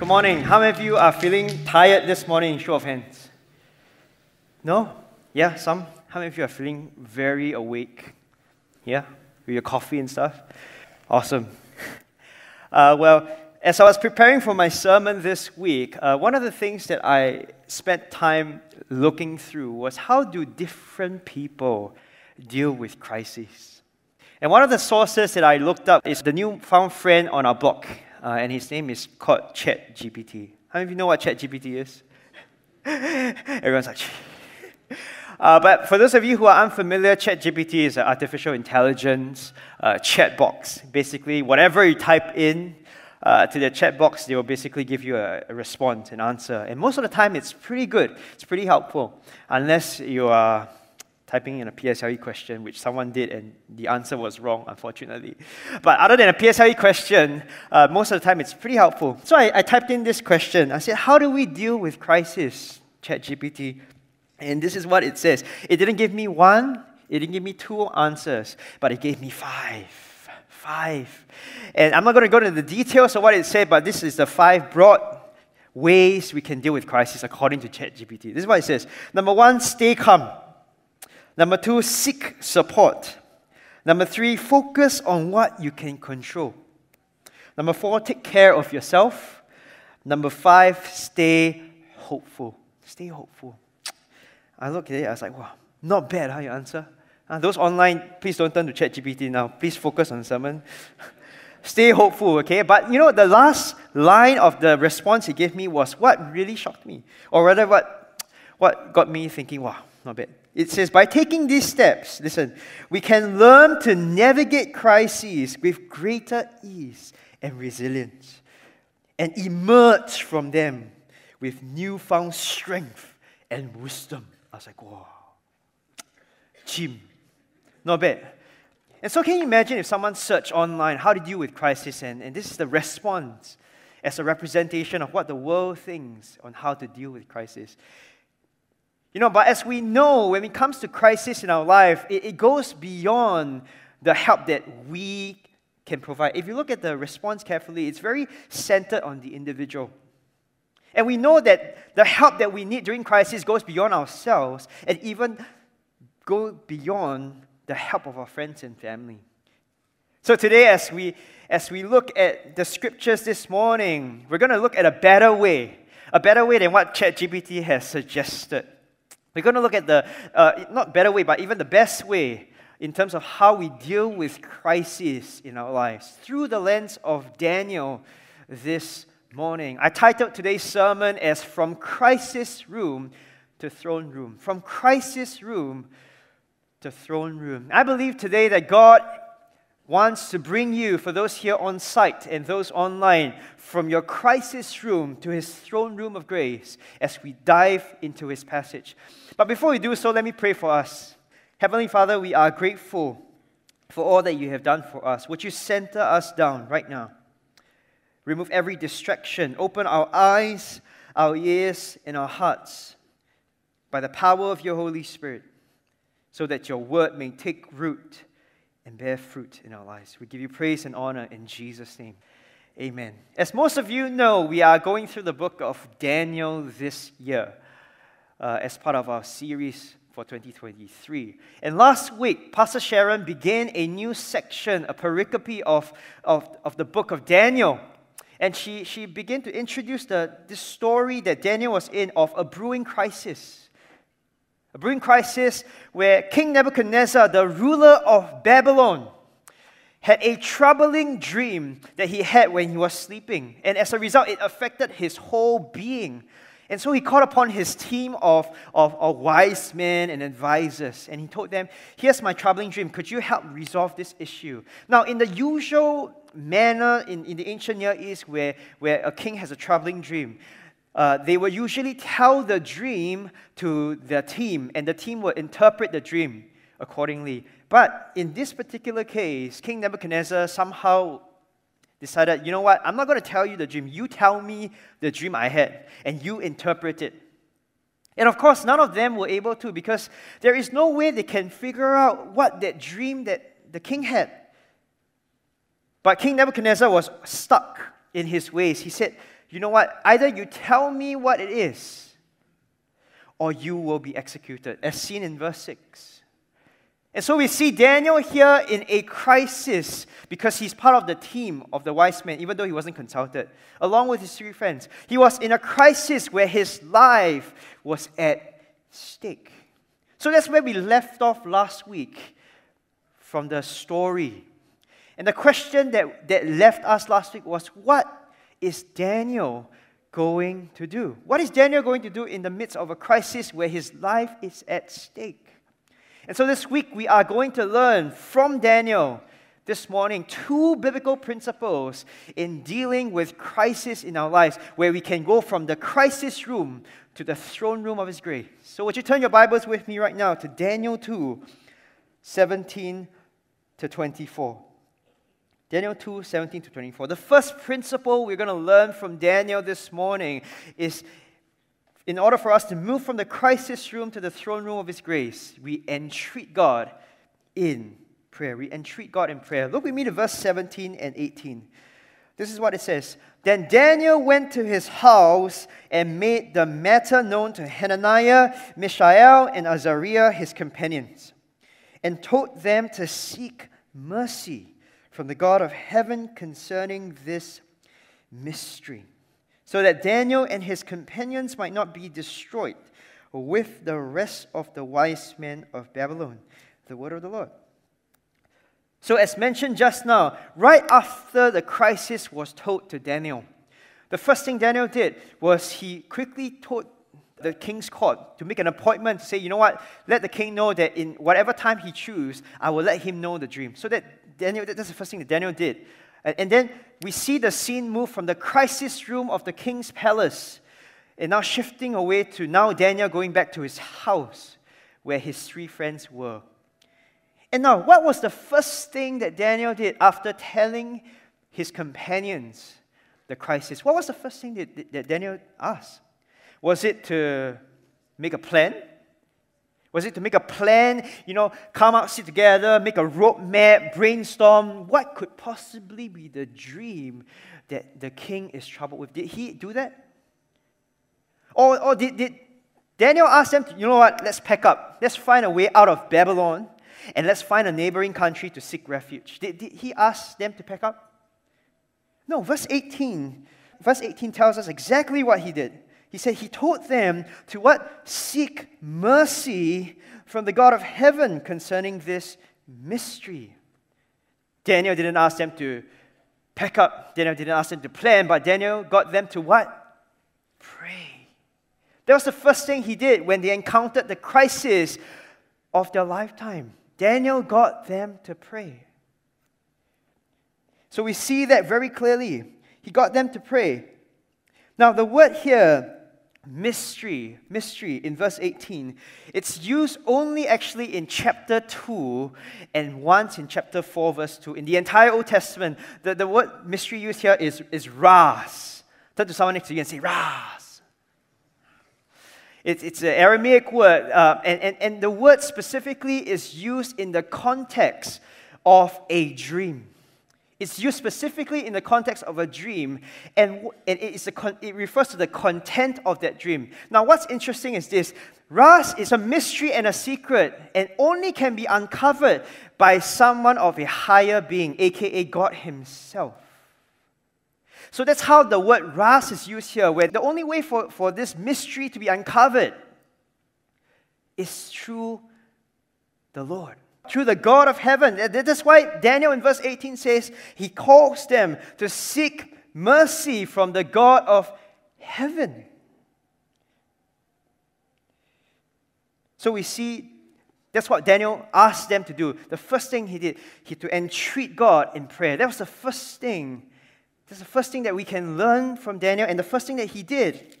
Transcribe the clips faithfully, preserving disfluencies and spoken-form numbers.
Good morning. How many of you are feeling tired this morning? Show of hands. No? Yeah, some. How many of you are feeling very awake? Yeah? With your coffee and stuff? Awesome. Uh, well, as I was preparing for my sermon this week, uh, one of the things that I spent time looking through was how do different people deal with crises? And one of the sources that I looked up is the newfound friend on our blog. Uh, and his name is called ChatGPT. How many of you know what ChatGPT is? Everyone's like, uh, but for those of you who are unfamiliar, ChatGPT is an artificial intelligence uh, chat box. Basically, whatever you type in uh, to the chat box, they will basically give you a, a response, an answer. And most of the time, it's pretty good. It's pretty helpful, unless you are typing in a P S L E question, which someone did, and the answer was wrong, unfortunately. But other than a P S L E question, uh, most of the time it's pretty helpful. So I, I typed in this question. I said, how do we deal with crisis, ChatGPT? And this is what it says. It didn't give me one, it didn't give me two answers, but it gave me five. Five. And I'm not going to go into the details of what it said, but this is the five broad ways we can deal with crisis according to ChatGPT. This is what it says. Number one, stay calm. Number two, seek support. Number three, focus on what you can control. Number four, take care of yourself. Number five, stay hopeful. Stay hopeful. I looked at it, I was like, wow, not bad, how huh, you answer. Uh, those online, please don't turn to ChatGPT now. Please focus on the sermon. Stay hopeful, okay? But you know, the last line of the response he gave me was what really shocked me, or rather what, what got me thinking, wow, not bad. It says, by taking these steps, listen, we can learn to navigate crises with greater ease and resilience and emerge from them with newfound strength and wisdom. I was like, wow. Jim. Not bad. And so can you imagine if someone searched online, how to deal with crisis? And, and this is the response as a representation of what the world thinks on how to deal with crisis. You know, but as we know, when it comes to crisis in our life, it, it goes beyond the help that we can provide. If you look at the response carefully, it's very centered on the individual. And we know that the help that we need during crisis goes beyond ourselves and even go beyond the help of our friends and family. So today, as we, as we look at the scriptures this morning, we're going to look at a better way, a better way than what ChatGPT has suggested. We're going to look at the, uh, not better way, but even the best way in terms of how we deal with crises in our lives through the lens of Daniel this morning. I titled today's sermon as From Crisis Room to Throne Room. From Crisis Room to Throne Room. I believe today that God wants to bring you, for those here on site and those online, from your crisis room to His throne room of grace as we dive into His passage. But before we do so, let me pray for us. Heavenly Father, we are grateful for all that You have done for us. Would You center us down right now? Remove every distraction. Open our eyes, our ears, and our hearts by the power of Your Holy Spirit so that Your word may take root and bear fruit in our lives. We give You praise and honor in Jesus' name. Amen. As most of you know, we are going through the book of Daniel this year uh, as part of our series for twenty twenty-three. And last week, Pastor Sharon began a new section, a pericope of, of, of the book of Daniel. And she, she began to introduce the, this story that Daniel was in of a brewing crisis. A brewing crisis where King Nebuchadnezzar, the ruler of Babylon, had a troubling dream that he had when he was sleeping. And as a result, it affected his whole being. And so he called upon his team of, of, of wise men and advisors. And he told them, here's my troubling dream. Could you help resolve this issue? Now, in the usual manner in, in the ancient Near East where, where a king has a troubling dream, Uh, they would usually tell the dream to their team, and the team would interpret the dream accordingly. But in this particular case, King Nebuchadnezzar somehow decided, you know what, I'm not going to tell you the dream. You tell me the dream I had, and you interpret it. And of course, none of them were able to, because there is no way they can figure out what that dream that the king had. But King Nebuchadnezzar was stuck in his ways. He said, you know what, either you tell me what it is, or you will be executed, as seen in verse six. And so we see Daniel here in a crisis, because he's part of the team of the wise men, even though he wasn't consulted, along with his three friends. He was in a crisis where his life was at stake. So that's where we left off last week from the story. And the question that, that left us last week was, what is Daniel going to do? What is Daniel going to do in the midst of a crisis where his life is at stake? And so this week we are going to learn from Daniel this morning two biblical principles in dealing with crisis in our lives, where we can go from the crisis room to the throne room of His grace. So would you turn your Bibles with me right now to Daniel two, seventeen to twenty-four. Daniel two, seventeen to twenty-four. The first principle we're going to learn from Daniel this morning is, in order for us to move from the crisis room to the throne room of His grace, we entreat God in prayer. We entreat God in prayer. Look with me to verse seventeen and eighteen. This is what it says. Then Daniel went to his house and made the matter known to Hananiah, Mishael, and Azariah, his companions, and told them to seek mercy from the God of heaven concerning this mystery, so that Daniel and his companions might not be destroyed with the rest of the wise men of Babylon. The word of the Lord. So as mentioned just now, right after the crisis was told to Daniel, the first thing Daniel did was he quickly told the king's court to make an appointment to say, you know what, let the king know that in whatever time he chooses, I will let him know the dream. So that Daniel, that's the first thing that Daniel did. And then we see the scene move from the crisis room of the king's palace and now shifting away to now Daniel going back to his house where his three friends were. And now, what was the first thing that Daniel did after telling his companions the crisis? What was the first thing that, that Daniel asked? Was it to make a plan? Was it to make a plan, you know, come out, sit together, make a roadmap, brainstorm? What could possibly be the dream that the king is troubled with? Did he do that? Or, or did, did Daniel ask them, to, you know what, let's pack up. Let's find a way out of Babylon and let's find a neighboring country to seek refuge. Did, did he ask them to pack up? No, verse eighteen. Verse eighteen tells us exactly what he did. He said he told them to what? Seek mercy from the God of heaven concerning this mystery. Daniel didn't ask them to pack up. Daniel didn't ask them to plan, but Daniel got them to what? Pray. That was the first thing he did when they encountered the crisis of their lifetime. Daniel got them to pray. So we see that very clearly. He got them to pray. Now the word here, mystery, mystery in verse eighteen, it's used only actually in chapter two and once in chapter four, verse two. In the entire Old Testament, the, the word mystery used here is, is ras. Turn to someone next to you and say, ras. It's, it's an Aramaic word, uh, and, and, and the word specifically is used in the context of a dream. It's used specifically in the context of a dream, and, and it, is a, it refers to the content of that dream. Now, what's interesting is this. Ras is a mystery and a secret, and only can be uncovered by someone of a higher being, a k a. God Himself. So that's how the word ras is used here, where the only way for, for this mystery to be uncovered is through the Lord. Through the God of heaven. That's why Daniel in verse eighteen says, he calls them to seek mercy from the God of heaven. So we see, that's what Daniel asked them to do. The first thing he did, he to entreat God in prayer. That was the first thing. That's the first thing that we can learn from Daniel, and the first thing that he did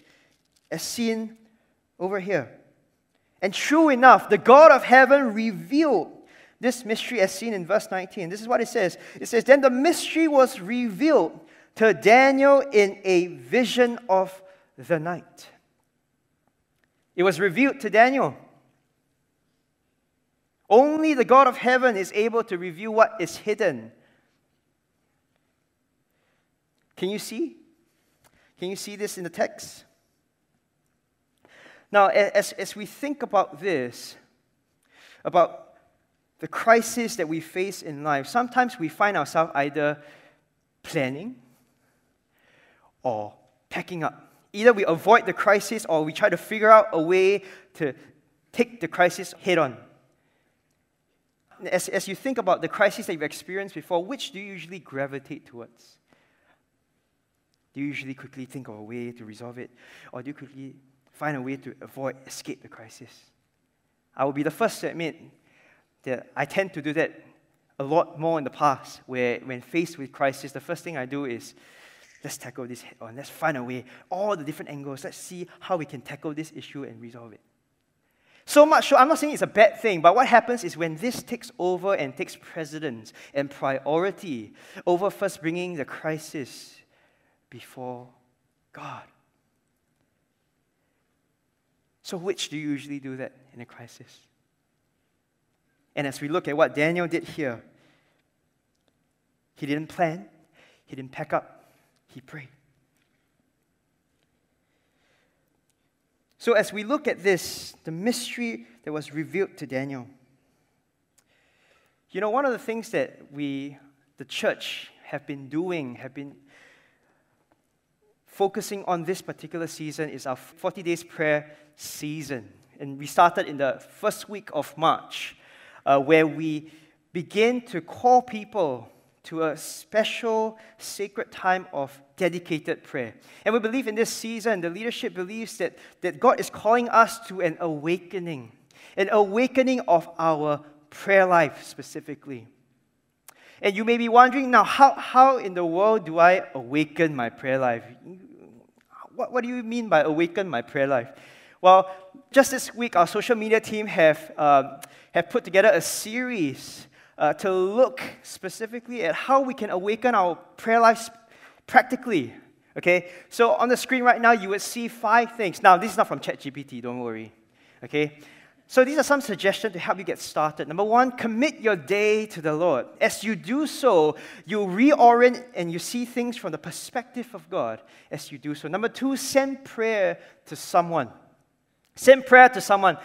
as seen over here. And true enough, the God of heaven revealed this mystery as seen in verse nineteen. This is what it says. It says, then the mystery was revealed to Daniel in a vision of the night. It was revealed to Daniel. Only the God of heaven is able to reveal what is hidden. Can you see? Can you see this in the text? Now, as, as we think about this, about the crisis that we face in life, sometimes we find ourselves either planning or packing up. Either we avoid the crisis or we try to figure out a way to take the crisis head on. As, as you think about the crisis that you've experienced before, which do you usually gravitate towards? Do you usually quickly think of a way to resolve it? Or do you quickly find a way to avoid, escape the crisis? I will be the first to admit that I tend to do that a lot more in the past, where when faced with crisis, the first thing I do is, let's tackle this head on. Let's find a way, all the different angles. Let's see how we can tackle this issue and resolve it. So much so, I'm not saying it's a bad thing, but what happens is when this takes over and takes precedence and priority over first bringing the crisis before God. So which do you usually do that in a crisis? And as we look at what Daniel did here, he didn't plan, he didn't pack up, he prayed. So as we look at this, the mystery that was revealed to Daniel, you know, one of the things that we, the church, have been doing, have been focusing on this particular season is our forty days prayer season. And we started in the first week of March, uh, where we begin to call people to a special, sacred time of dedicated prayer. And we believe in this season, the leadership believes that, that God is calling us to an awakening, an awakening of our prayer life specifically. And you may be wondering now, how, how in the world do I awaken my prayer life? What, what do you mean by awaken my prayer life? Well, just this week, our social media team have, um, have put together a series Uh, to look specifically at how we can awaken our prayer lives practically, okay? So on the screen right now, you would see five things. Now, this is not from ChatGPT, don't worry, okay? So these are some suggestions to help you get started. Number one, commit your day to the Lord. As you do so, you reorient and you see things from the perspective of God as you do so. Number two, send prayer to someone. Send prayer to someone.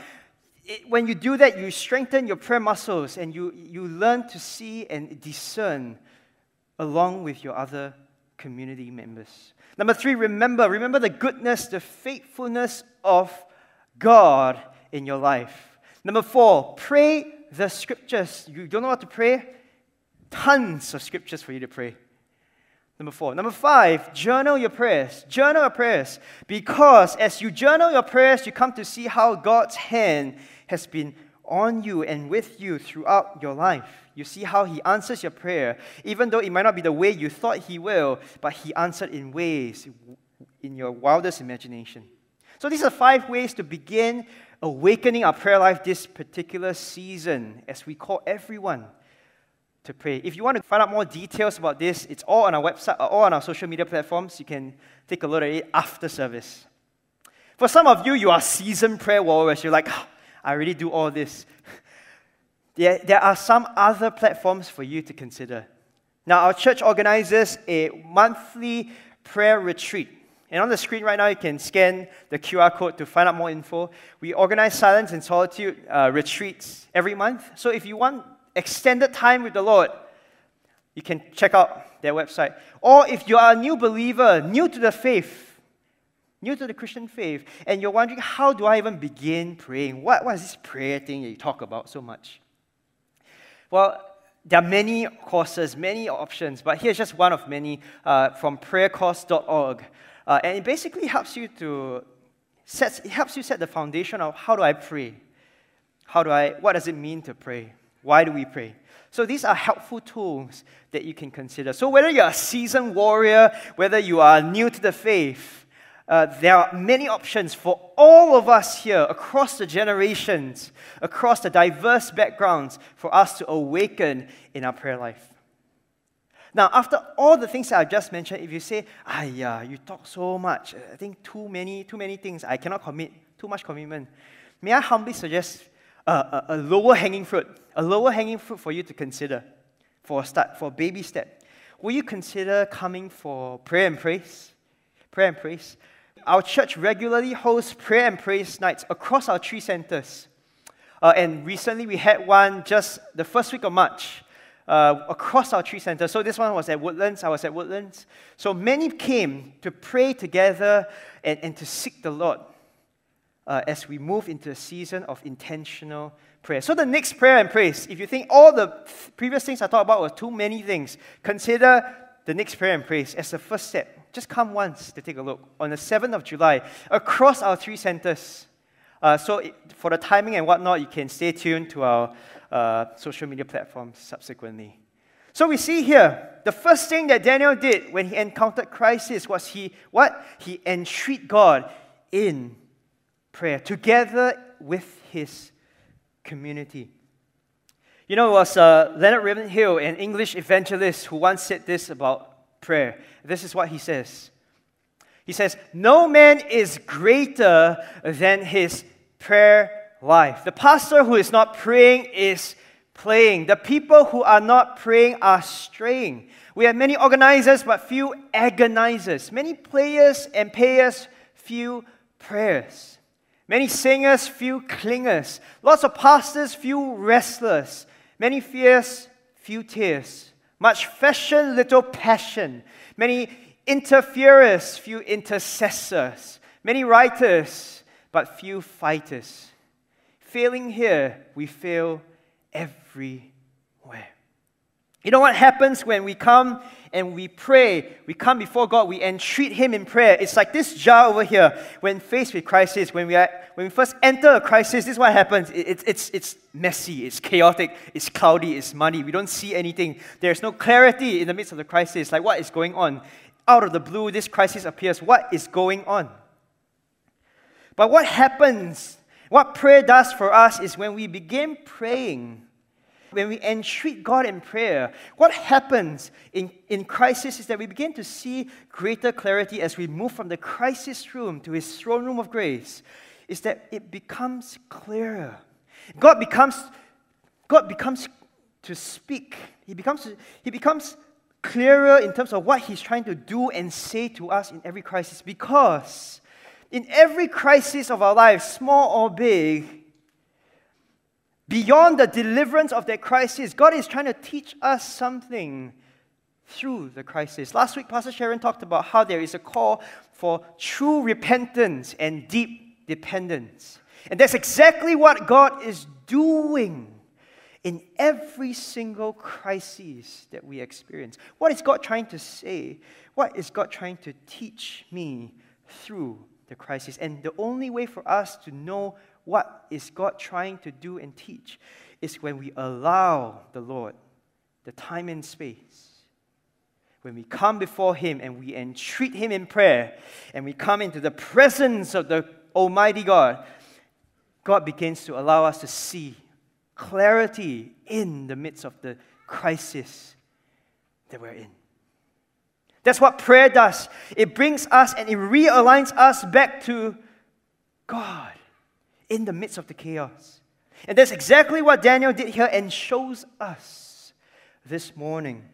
It, when you do that, you strengthen your prayer muscles and you, you learn to see and discern along with your other community members. Number three, remember. Remember the goodness, the faithfulness of God in your life. Number four, pray the scriptures. You don't know what to pray? Tons of scriptures for you to pray. Number four. Number five, journal your prayers. Journal your prayers. Because as you journal your prayers, you come to see how God's hand has been on you and with you throughout your life. You see how He answers your prayer, even though it might not be the way you thought He will, but He answered in ways in your wildest imagination. So these are five ways to begin awakening our prayer life this particular season as we call everyone to pray. If you want to find out more details about this, it's all on our website, all on our social media platforms. You can take a look at it after service. For some of you, you are seasoned prayer warriors. You're like, oh, I already do all this. There, there are some other platforms for you to consider. Now, our church organizes a monthly prayer retreat. And on the screen right now, you can scan the Q R code to find out more info. We organize silence and solitude uh, retreats every month. So if you want extended time with the Lord, you can check out their website. Or if you are a new believer, new to the faith, new to the Christian faith, and you're wondering, how do I even begin praying? What, what is this prayer thing that you talk about so much? Well, there are many courses, many options, but here's just one of many uh, from prayer course dot org. Uh, and it basically helps you to set, it helps you set the foundation of how do I pray? How do I, what does it mean to pray? Why do we pray? So these are helpful tools that you can consider. So whether you're a seasoned warrior, whether you are new to the faith, Uh, there are many options for all of us here, across the generations, across the diverse backgrounds, for us to awaken in our prayer life. Now, after all the things that I've just mentioned, if you say, ah, yeah, you talk so much, I think too many, too many things, I cannot commit, too much commitment, may I humbly suggest uh, a, a lower-hanging fruit, a lower-hanging fruit for you to consider, for a start, for a baby step. Will you consider coming for prayer and praise? Prayer and praise. Our church regularly hosts prayer and praise nights across our three centres. Uh, and recently we had one just the first week of March uh, across our three centres. So this one was at Woodlands. I was at Woodlands. So many came to pray together and, and to seek the Lord uh, as we move into a season of intentional prayer. So the next prayer and praise, if you think all the f- previous things I talked about were too many things, consider the next prayer and praise as the first step. Just come once to take a look on the seventh of July across our three centers. Uh, so it, for the timing and whatnot, you can stay tuned to our uh, social media platforms subsequently. So we see here, the first thing that Daniel did when he encountered crisis was he, what? He entreated God in prayer together with his community. You know, it was uh, Leonard Ravenhill, an English evangelist, who once said this about prayer. This is what he says. He says, "No man is greater than his prayer life. The pastor who is not praying is playing. The people who are not praying are straying. We have many organizers, but few agonizers. Many players and payers, few prayers. Many singers, few clingers. Lots of pastors, few wrestlers. Many fears, few tears. Much fashion, little passion. Many interferers, few intercessors. Many writers, but few fighters. Failing here, we fail everywhere." You know what happens when we come and we pray? We come before God, we entreat Him in prayer. It's like this jar over here. When faced with crisis, when we are, when we first enter a crisis, this is what happens. It, it, it's, it's messy, it's chaotic, it's cloudy, it's muddy. We don't see anything. There's no clarity in the midst of the crisis. Like, what is going on? Out of the blue, this crisis appears. What is going on? But what happens, what prayer does for us is when we begin praying, when we entreat God in prayer, what happens in, in crisis is that we begin to see greater clarity as we move from the crisis room to His throne room of grace, is that it becomes clearer. God becomes, God becomes to speak. He becomes, He becomes clearer in terms of what He's trying to do and say to us in every crisis, because in every crisis of our lives, small or big, beyond the deliverance of that crisis, God is trying to teach us something through the crisis. Last week, Pastor Sharon talked about how there is a call for true repentance and deep dependence. And that's exactly what God is doing in every single crisis that we experience. What is God trying to say? What is God trying to teach me through the crisis? And the only way for us to know what is God trying to do and teach is when we allow the Lord the time and space. When we come before Him and we entreat Him in prayer, and we come into the presence of the Almighty God, God begins to allow us to see clarity in the midst of the crisis that we're in. That's what prayer does. It brings us and it realigns us back to God in the midst of the chaos. And that's exactly what Daniel did here and shows us this morning.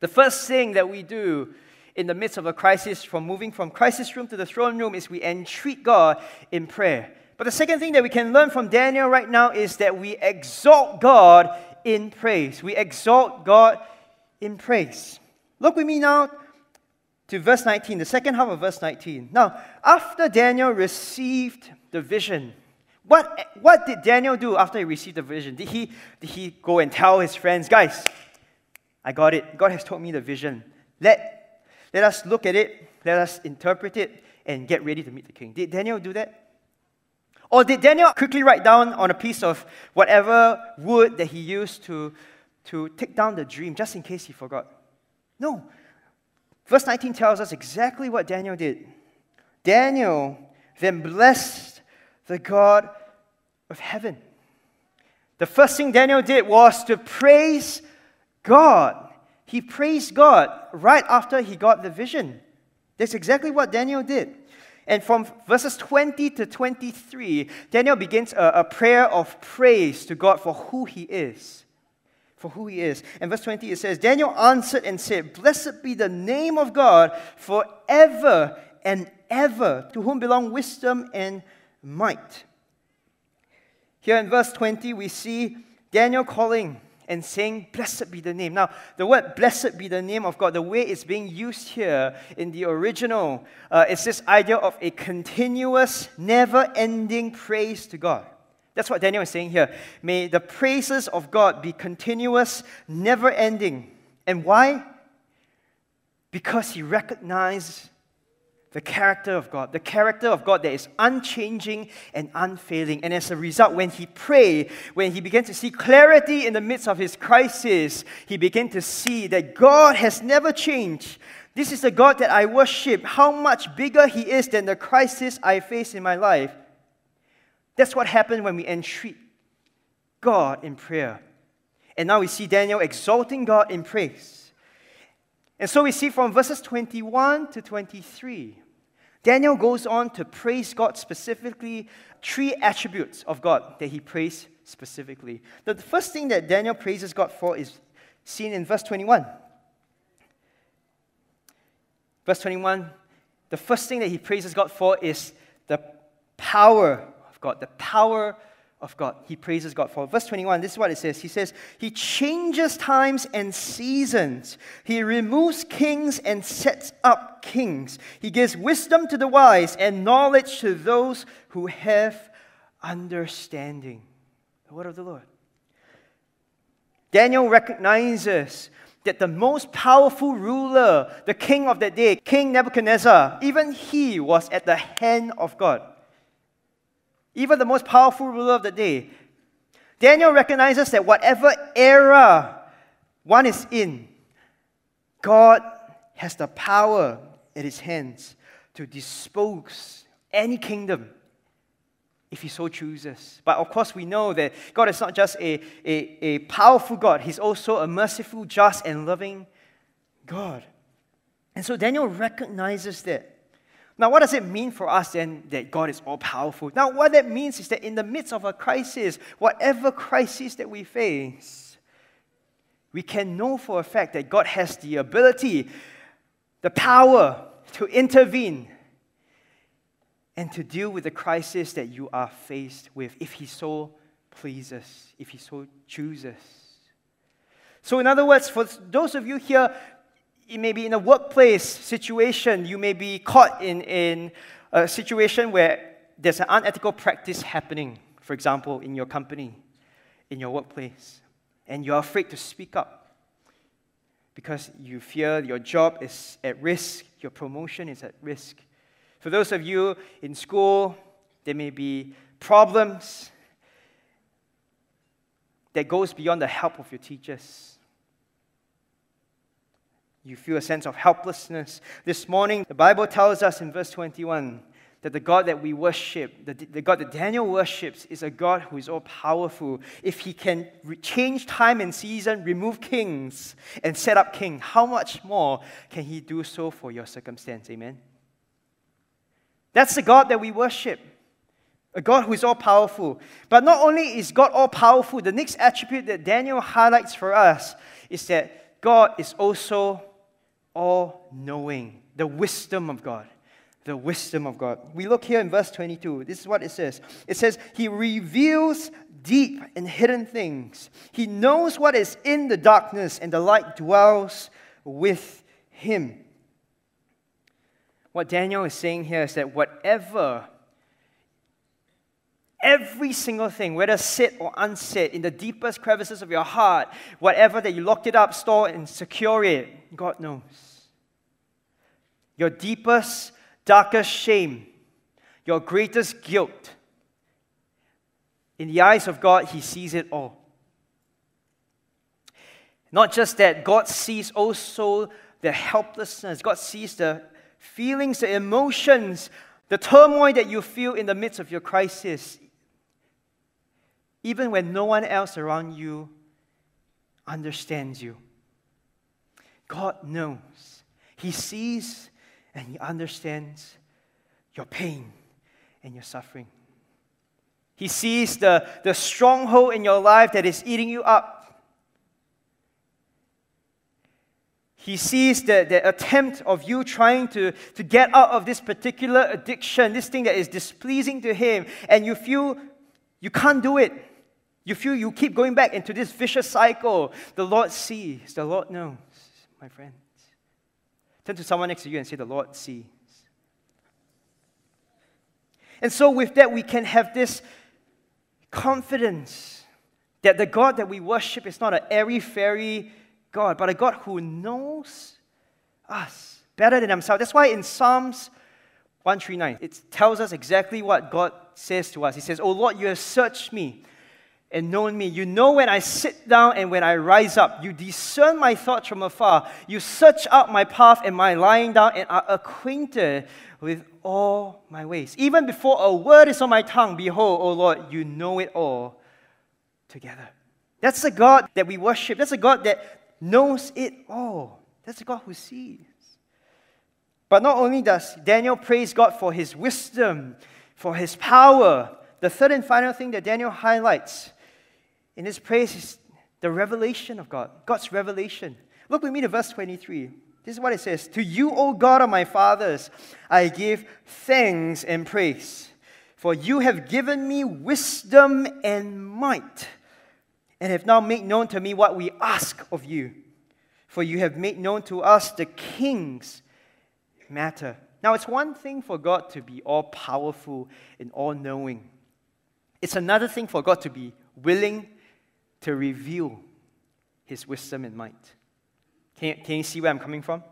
The first thing that we do in the midst of a crisis, from moving from crisis room to the throne room, is we entreat God in prayer. But the second thing that we can learn from Daniel right now is that we exalt God in praise. We exalt God in praise. Look with me now to verse nineteen, the second half of verse nineteen. Now, after Daniel received the vision, What, what did Daniel do after he received the vision? Did he, did he go and tell his friends, "Guys, I got it. God has told me the vision. Let, let us look at it. Let us interpret it and get ready to meet the king"? Did Daniel do that? Or did Daniel quickly write down on a piece of whatever wood that he used to, to take down the dream, just in case he forgot? No. Verse nineteen tells us exactly what Daniel did. Daniel then blessed the God of heaven. The first thing Daniel did was to praise God. He praised God right after he got the vision. That's exactly what Daniel did. And from verses twenty to twenty-three, Daniel begins a, a prayer of praise to God for who he is. For who he is. And verse twenty, it says, Daniel answered and said, "Blessed be the name of God forever and ever, to whom belong wisdom and might." Here in verse twenty, we see Daniel calling and saying, "Blessed be the name." Now, the word "blessed be the name of God," the way it's being used here in the original, uh, it's this idea of a continuous, never-ending praise to God. That's what Daniel is saying here. May the praises of God be continuous, never-ending. And why? Because he recognized the character of God, the character of God that is unchanging and unfailing. And as a result, when he prayed, when he began to see clarity in the midst of his crisis, he began to see that God has never changed. This is the God that I worship. How much bigger he is than the crisis I face in my life. That's what happened when we entreat God in prayer. And now we see Daniel exalting God in praise. And so we see from verses twenty-one to twenty-three, Daniel goes on to praise God specifically, three attributes of God that he praised specifically. The first thing that Daniel praises God for is seen in verse twenty-one. Verse twenty-one, the first thing that he praises God for is the power of God, the power of God. He praises God for. Verse twenty-one, this is what it says. He says, "He changes times and seasons. He removes kings and sets up kings. He gives wisdom to the wise and knowledge to those who have understanding." The word of the Lord. Daniel recognizes that the most powerful ruler, the king of that day, King Nebuchadnezzar, even he was at the hand of God. Even the most powerful ruler of the day. Daniel recognizes that whatever era one is in, God has the power in his hands to dispose any kingdom if he so chooses. But of course we know that God is not just a, a, a powerful God. He's also a merciful, just, and loving God. And so Daniel recognizes that. Now, what does it mean for us then that God is all-powerful? Now, what that means is that in the midst of a crisis, whatever crisis that we face, we can know for a fact that God has the ability, the power to intervene and to deal with the crisis that you are faced with if He so pleases, if He so chooses. So, in other words, for those of you here, it may be in a workplace situation, you may be caught in, in a situation where there's an unethical practice happening, for example, in your company, in your workplace, and you're afraid to speak up because you fear your job is at risk, your promotion is at risk. For those of you in school, there may be problems that goes beyond the help of your teachers. You feel a sense of helplessness. This morning, the Bible tells us in verse twenty-one that the God that we worship, the, the God that Daniel worships, is a God who is all-powerful. If he can re- change time and season, remove kings, and set up kings, how much more can he do so for your circumstance? Amen? That's the God that we worship, a God who is all-powerful. But not only is God all-powerful, the next attribute that Daniel highlights for us is that God is also all-knowing, the wisdom of God, the wisdom of God. We look here in verse twenty-two. This is what it says. It says, "He reveals deep and hidden things. He knows what is in the darkness, and the light dwells with him." What Daniel is saying here is that whatever, every single thing, whether said or unsaid, in the deepest crevices of your heart, whatever that you locked it up, store and secure it, God knows. Your deepest, darkest shame, your greatest guilt, in the eyes of God, He sees it all. Not just that, God sees also the helplessness. God sees the feelings, the emotions The turmoil that you feel in the midst of your crisis, even when no one else around you understands you, God knows. He sees and He understands your pain and your suffering. He sees the, the stronghold in your life that is eating you up. He sees the, the attempt of you trying to, to get out of this particular addiction, this thing that is displeasing to Him, and you feel you can't do it. You feel you keep going back into this vicious cycle. The Lord sees. The Lord knows, my friends. Turn to someone next to you and say, the Lord sees. And so with that, we can have this confidence that the God that we worship is not an airy-fairy God, but a God who knows us better than Himself. That's why in Psalms one thirty-nine, it tells us exactly what God says to us. He says, "O Lord, you have searched me and known me. You know when I sit down and when I rise up. You discern my thoughts from afar. You search out my path and my lying down and are acquainted with all my ways. Even before a word is on my tongue, behold, O Lord, you know it all together." That's the God that we worship. That's the God that knows it all. That's the God who sees. But not only does Daniel praise God for his wisdom, for his power, the third and final thing that Daniel highlights in his praise is the revelation of God, God's revelation. Look with me to verse twenty-three. This is what it says. "To you, O God of my fathers, I give thanks and praise, for you have given me wisdom and might, and have now made known to me what we ask of you. For you have made known to us the king's matter." Now, it's one thing for God to be all-powerful and all-knowing. It's another thing for God to be willing to reveal His wisdom and might. Can, can you see where I'm coming from?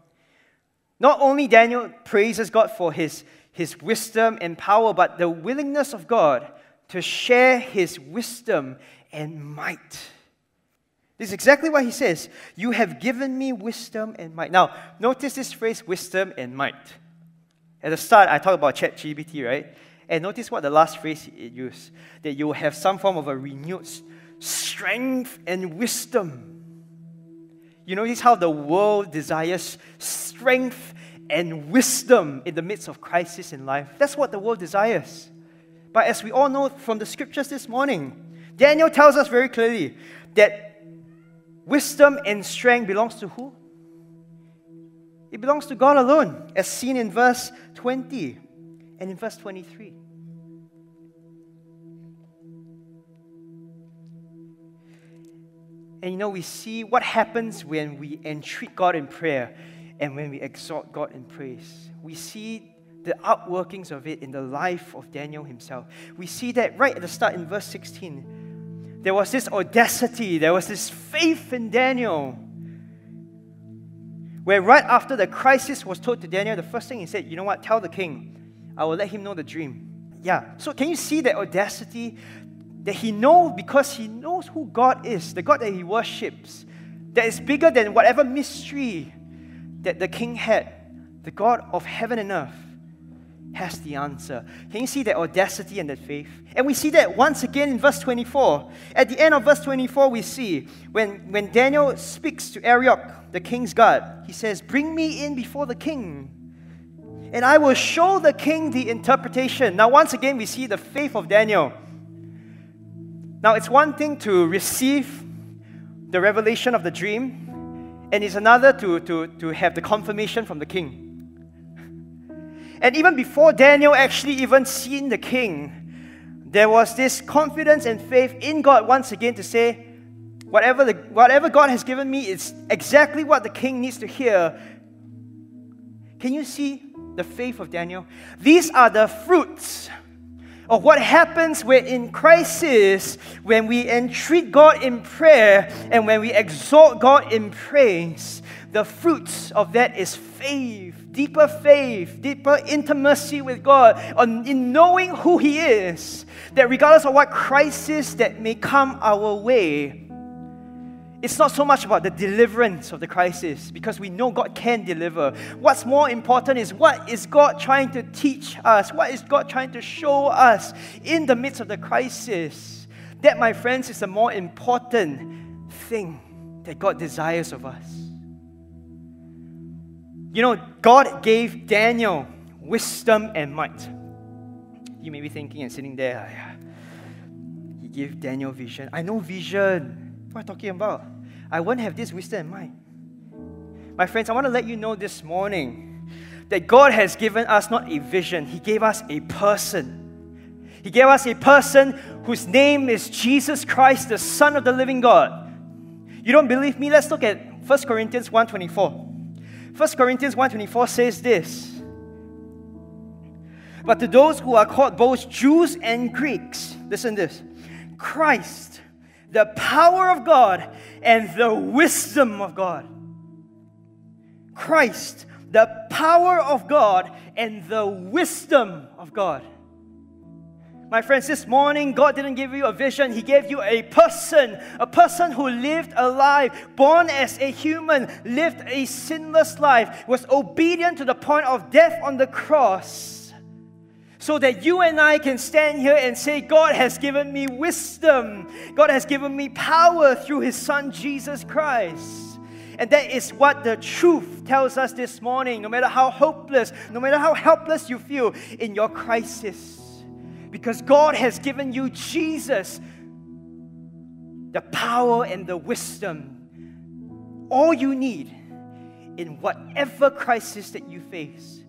Not only Daniel praises God for his, his wisdom and power, but the willingness of God to share His wisdom and might. This is exactly what he says. "You have given me wisdom and might." Now, notice this phrase, wisdom and might. At the start, I talked about ChatGPT, right? And notice what the last phrase it used, that you will have some form of a renewed strength and wisdom. You notice how the world desires strength and wisdom in the midst of crisis in life. That's what the world desires. But as we all know from the scriptures this morning, Daniel tells us very clearly that wisdom and strength belongs to who? It belongs to God alone, as seen in verse twenty and in verse twenty-three. And you know, we see what happens when we entreat God in prayer and when we exalt God in praise. We see the outworkings of it in the life of Daniel himself. We see that right at the start in verse sixteen. There was this audacity, there was this faith in Daniel, where right after the crisis was told to Daniel, the first thing he said, "You know what, tell the king, I will let him know the dream." Yeah, so can you see that audacity that he knows, because he knows who God is, the God that he worships, that is bigger than whatever mystery that the king had, the God of heaven and earth has the answer. Can you see that audacity and that faith? And we see that once again in verse twenty-four. At the end of verse twenty-four, we see when, when Daniel speaks to Arioch, the king's guard, he says, "Bring me in before the king, and I will show the king the interpretation." Now, once again, we see the faith of Daniel. Now, it's one thing to receive the revelation of the dream, and it's another to, to, to have the confirmation from the king. And even before Daniel actually even seen the king, there was this confidence and faith in God once again to say, whatever, the, whatever God has given me is exactly what the king needs to hear. Can you see the faith of Daniel? These are the fruits of what happens when in crisis, when we entreat God in prayer and when we exalt God in praise. The fruits of that is faith. Deeper faith, deeper intimacy with God, on, in knowing who He is, that regardless of what crisis that may come our way, It's not so much about the deliverance of the crisis, because we know God can deliver. What's more important is, what is God trying to teach us? What is God trying to show us in the midst of the crisis? That, my friends, is the more important thing that God desires of us. You know, God gave Daniel wisdom and might. You may be thinking and sitting there, He gave Daniel vision. I know vision. What am I talking about? I won't have this wisdom in mind. My friends, I want to let you know this morning that God has given us not a vision, He gave us a person. He gave us a person whose name is Jesus Christ, the Son of the living God. You don't believe me? Let's look at First Corinthians one twenty-four. First Corinthians one twenty-four says this, "But to those who are called both Jews and Greeks," listen to this, "Christ, the power of God and the wisdom of God." Christ, the power of God and the wisdom of God. My friends, this morning, God didn't give you a vision. He gave you a person, a person who lived a life, born as a human, lived a sinless life, was obedient to the point of death on the cross, so that you and I can stand here and say, God has given me wisdom. God has given me power through His Son, Jesus Christ. And that is what the truth tells us this morning, no matter how hopeless, no matter how helpless you feel in your crisis. Because God has given you Jesus, the power and the wisdom, all you need in whatever crisis that you face.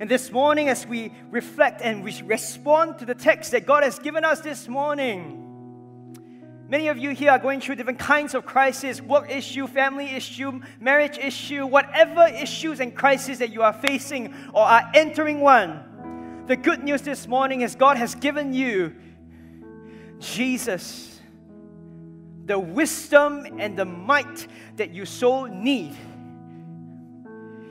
And this morning, as we reflect and we respond to the text that God has given us this morning, many of you here are going through different kinds of crises, work issue, family issue, marriage issue, whatever issues and crises that you are facing or are entering one. The good news this morning is God has given you Jesus, the wisdom and the might that you so need.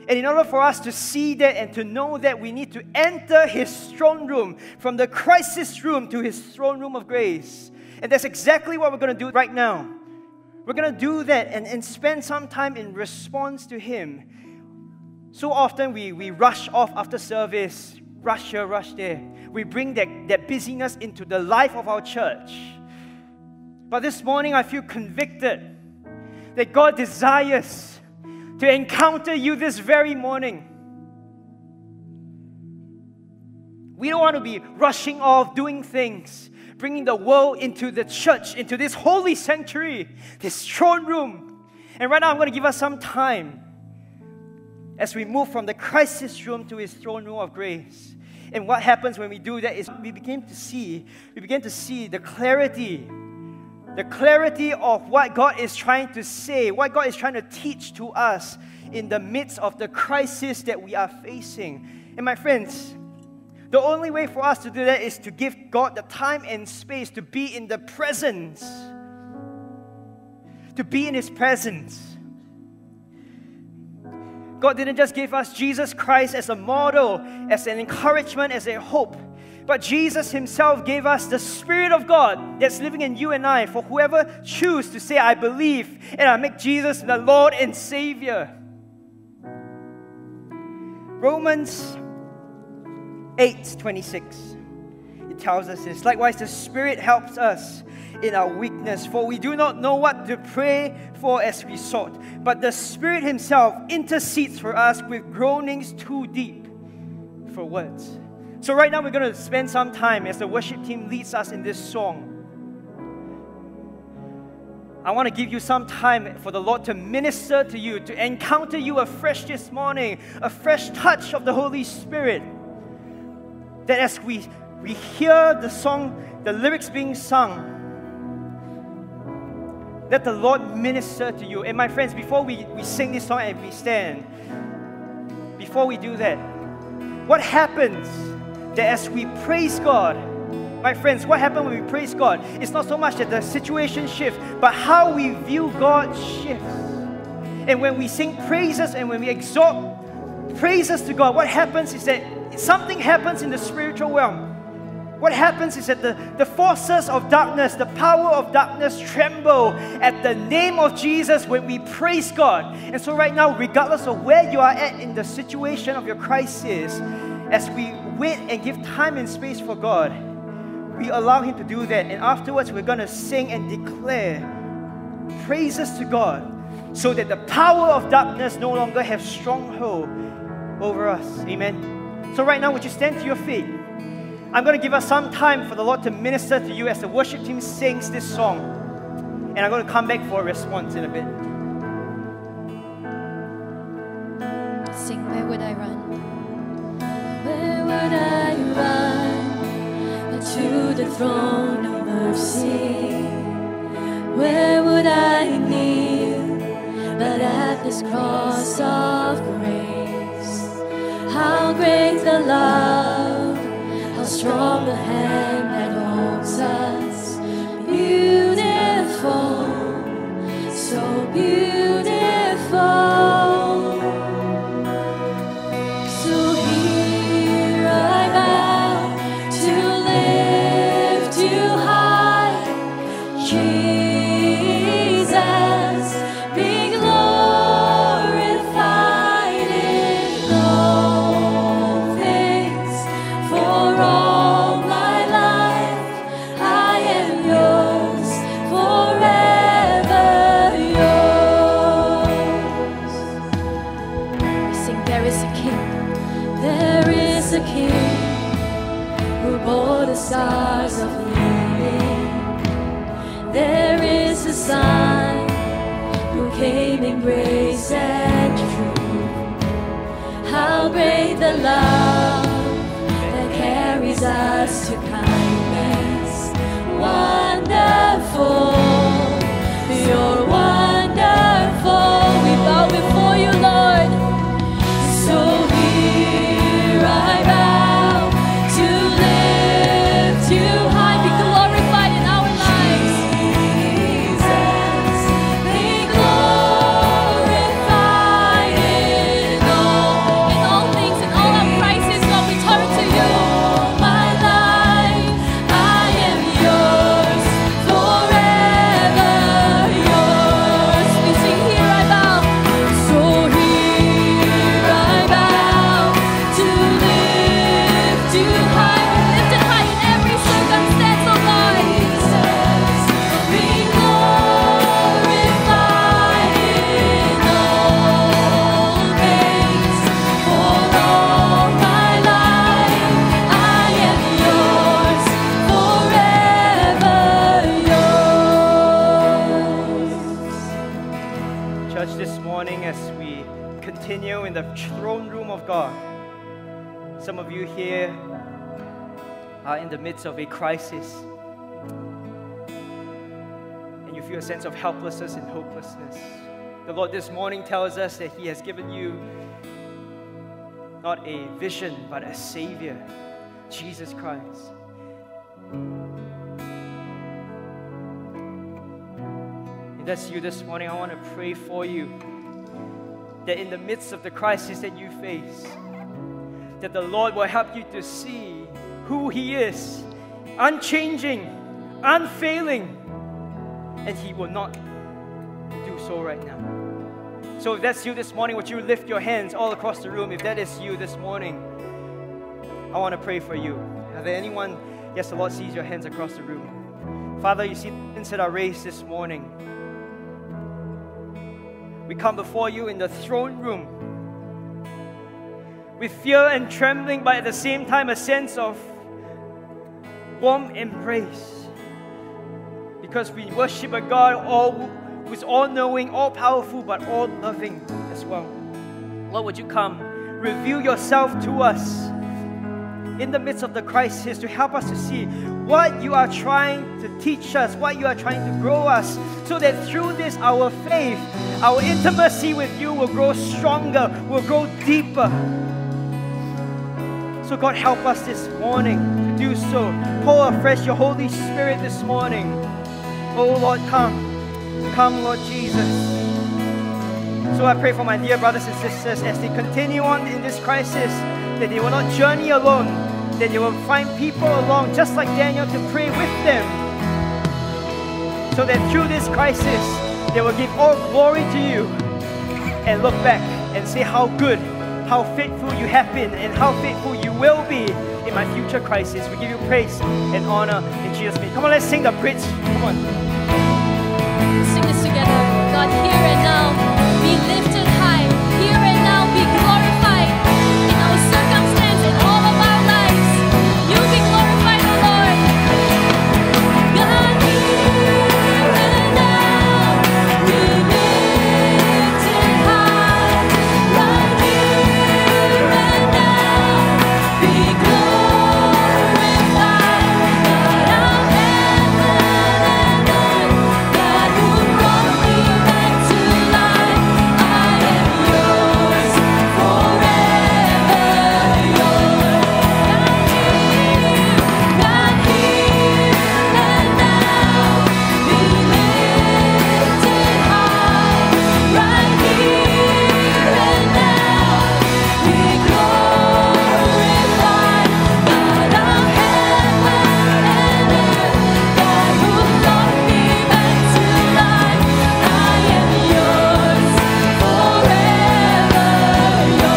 And in order for us to see that and to know that, we need to enter His throne room, from the crisis room to His throne room of grace. And that's exactly what we're going to do right now. We're going to do that and, and spend some time in response to Him. So often we, we rush off after service, rush here, rush there. We bring that, that busyness into the life of our church. But this morning I feel convicted that God desires to encounter you this very morning. We don't want to be rushing off, doing things, bringing the world into the church, into this holy sanctuary, this throne room. And right now I'm going to give us some time as we move from the crisis room to His throne room of grace. And what happens when we do that is we begin to see, we begin to see the clarity The clarity of what God is trying to say, what God is trying to teach to us in the midst of the crisis that we are facing. And my friends, the only way for us to do that is to give God the time and space to be in the presence, to be in His presence. God didn't just give us Jesus Christ as a model, as an encouragement, as a hope. But Jesus Himself gave us the Spirit of God that's living in you and I, for whoever chooses to say, I believe, and I make Jesus the Lord and Savior. Romans eight twenty-six, it tells us this, "Likewise, the Spirit helps us in our weakness, for we do not know what to pray for as we sought, but the Spirit Himself intercedes for us with groanings too deep for words." So right now we're going to spend some time as the worship team leads us in this song. I want to give you some time for the Lord to minister to you, to encounter you afresh this morning, a fresh touch of the Holy Spirit. That as we, we hear the song, the lyrics being sung, let the Lord minister to you. And my friends, before we, we sing this song and we stand, before we do that, what happens that as we praise God, my friends, what happens when we praise God? It's not so much that the situation shifts, but how we view God shifts. And when we sing praises and when we exalt praises to God, what happens is that something happens in the spiritual realm. What happens is that the, the forces of darkness, the power of darkness tremble at the name of Jesus when we praise God. And so right now, regardless of where you are at in the situation of your crisis, as we wait and give time and space for God, we allow Him to do that. And afterwards, we're going to sing and declare praises to God so that the power of darkness no longer has stronghold over us. Amen. So right now, would you stand to your feet? I'm going to give us some time for the Lord to minister to you as the worship team sings this song. And I'm going to come back for a response in a bit. Sing, where would I run? Where would I run? To the throne of mercy. Where would I kneel? But at this cross of grace. How great the love, strong the hand that holds us. Beautiful, so beautiful. So here I bow to lift you high. Jesus, be glorified in all things for all. Stars of healing, there is a sign who came in grace and truth. How great the love that carries us to kindness! Wonderful, you're wonderful. We bow before you, Lord. So here I bow. Some of you here are in the midst of a crisis and you feel a sense of helplessness and hopelessness. The Lord this morning tells us that He has given you not a vision but a Savior, Jesus Christ. If that's you this morning, I want to pray for you that in the midst of the crisis that you face, that the Lord will help you to see who He is, unchanging, unfailing, and He will not do so right now. So if that's you this morning, would you lift your hands all across the room? If that is you this morning, I want to pray for you. Are there anyone? Yes, the Lord sees your hands across the room. Father, you see the sins that are raised this morning. We come before you in the throne room with fear and trembling, but at the same time a sense of warm embrace, because we worship a God all, who is all-knowing, all-powerful, but all-loving as well. Lord, would you come, reveal yourself to us in the midst of the crisis to help us to see what you are trying to teach us, what you are trying to grow us, so that through this, our faith, our intimacy with you will grow stronger, will grow deeper. So God, help us this morning to do so. Pour afresh your Holy Spirit this morning. Oh Lord, come. Come, Lord Jesus. So I pray for my dear brothers and sisters as they continue on in this crisis, that they will not journey alone, then you will find people along just like Daniel to pray with them, so that through this crisis they will give all glory to you and look back and say how good, how faithful you have been, and how faithful you will be in my future crisis. We give you praise and honor in Jesus' name. Come on, let's sing the bridge. Come on. Let's sing this together. God, here and now, be lifted high. Here and now, be glorified in our circumstance and all of our lives. You be glorified, O Lord. God, here and now, be lifted high. Right here and now, be glorified. God of heaven and earth, God who brought me back to life, I am yours forever, yours. God here and now, be lifted high. Right here and now, be glorified. God of heaven and earth, God who brought me back to life, I am yours forever,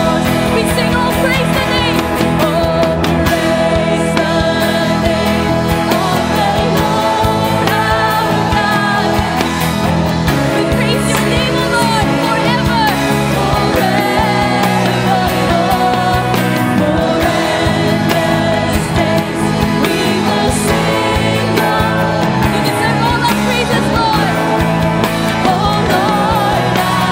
yours. We sing, oh praise the name, oh praise the name of the Lord our God. We praise your name, O Lord, forever, forever, Lord. For endless days we will sing, Lord. You deserve all our praises, Lord. Oh Lord, our God, we lift our voice to you. Oh, praise the name of the Lord our God. Oh, praise His name forevermore. For endless days we will sing your praise. Oh Lord, oh Lord our God. Oh Lord, oh Lord our God. Oh Lord, oh Lord, our God. Hallelujah. We praise you, Lord.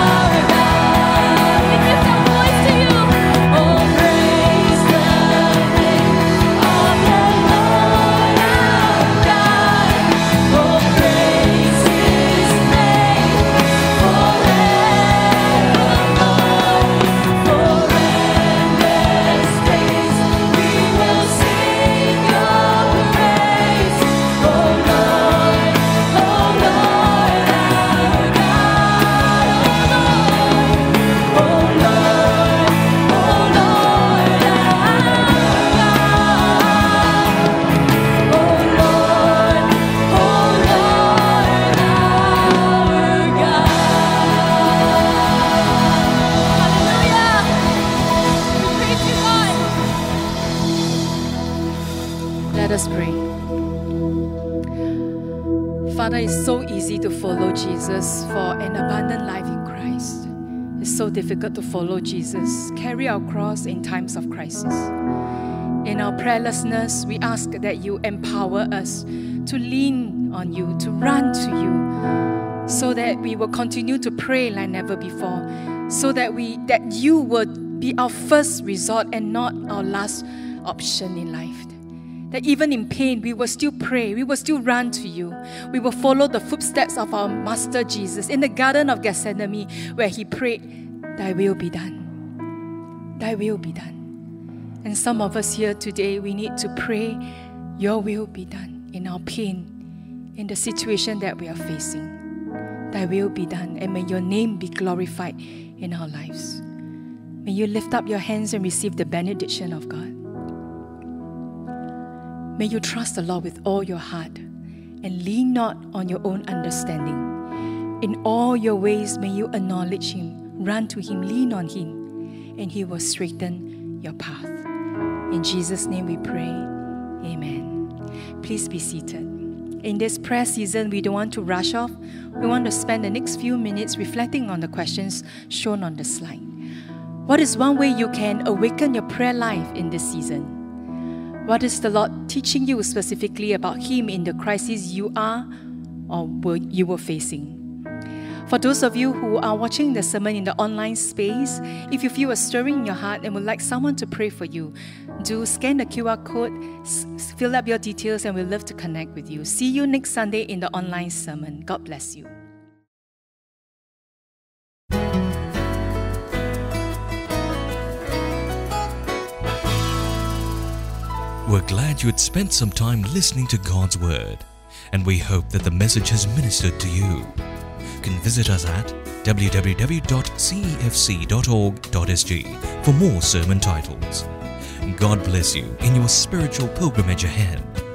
Let us pray. Father, it's so easy to follow Jesus for an abundant life in Christ. It's so difficult to follow Jesus, carry our cross in times of crisis. In our prayerlessness, we ask that you empower us to lean on you, to run to you, so that we will continue to pray like never before, so that we that you would be our first resort and not our last option in life. That even in pain, we will still pray, we will still run to you. We will follow the footsteps of our Master Jesus in the Garden of Gethsemane, where he prayed, "Thy will be done. Thy will be done." And some of us here today, we need to pray, "Your will be done" in our pain, in the situation that we are facing. Thy will be done, and may your name be glorified in our lives. May you lift up your hands and receive the benediction of God. May you trust the Lord with all your heart and lean not on your own understanding. In all your ways, may you acknowledge Him, run to Him, lean on Him, and He will straighten your path. In Jesus' name we pray. Amen. Please be seated. In this prayer season, we don't want to rush off. We want to spend the next few minutes reflecting on the questions shown on the slide. What is one way you can awaken your prayer life in this season? What is the Lord teaching you specifically about Him in the crisis you are or were, you were facing? For those of you who are watching the sermon in the online space, if you feel a stirring in your heart and would like someone to pray for you, do scan the Q R code, s- fill up your details, and we'd love to connect with you. See you next Sunday in the online sermon. God bless you. We're glad you had spent some time listening to God's Word, and we hope that the message has ministered to you. You can visit us at w w w dot c e f c dot org dot s g for more sermon titles. God bless you in your spiritual pilgrimage ahead.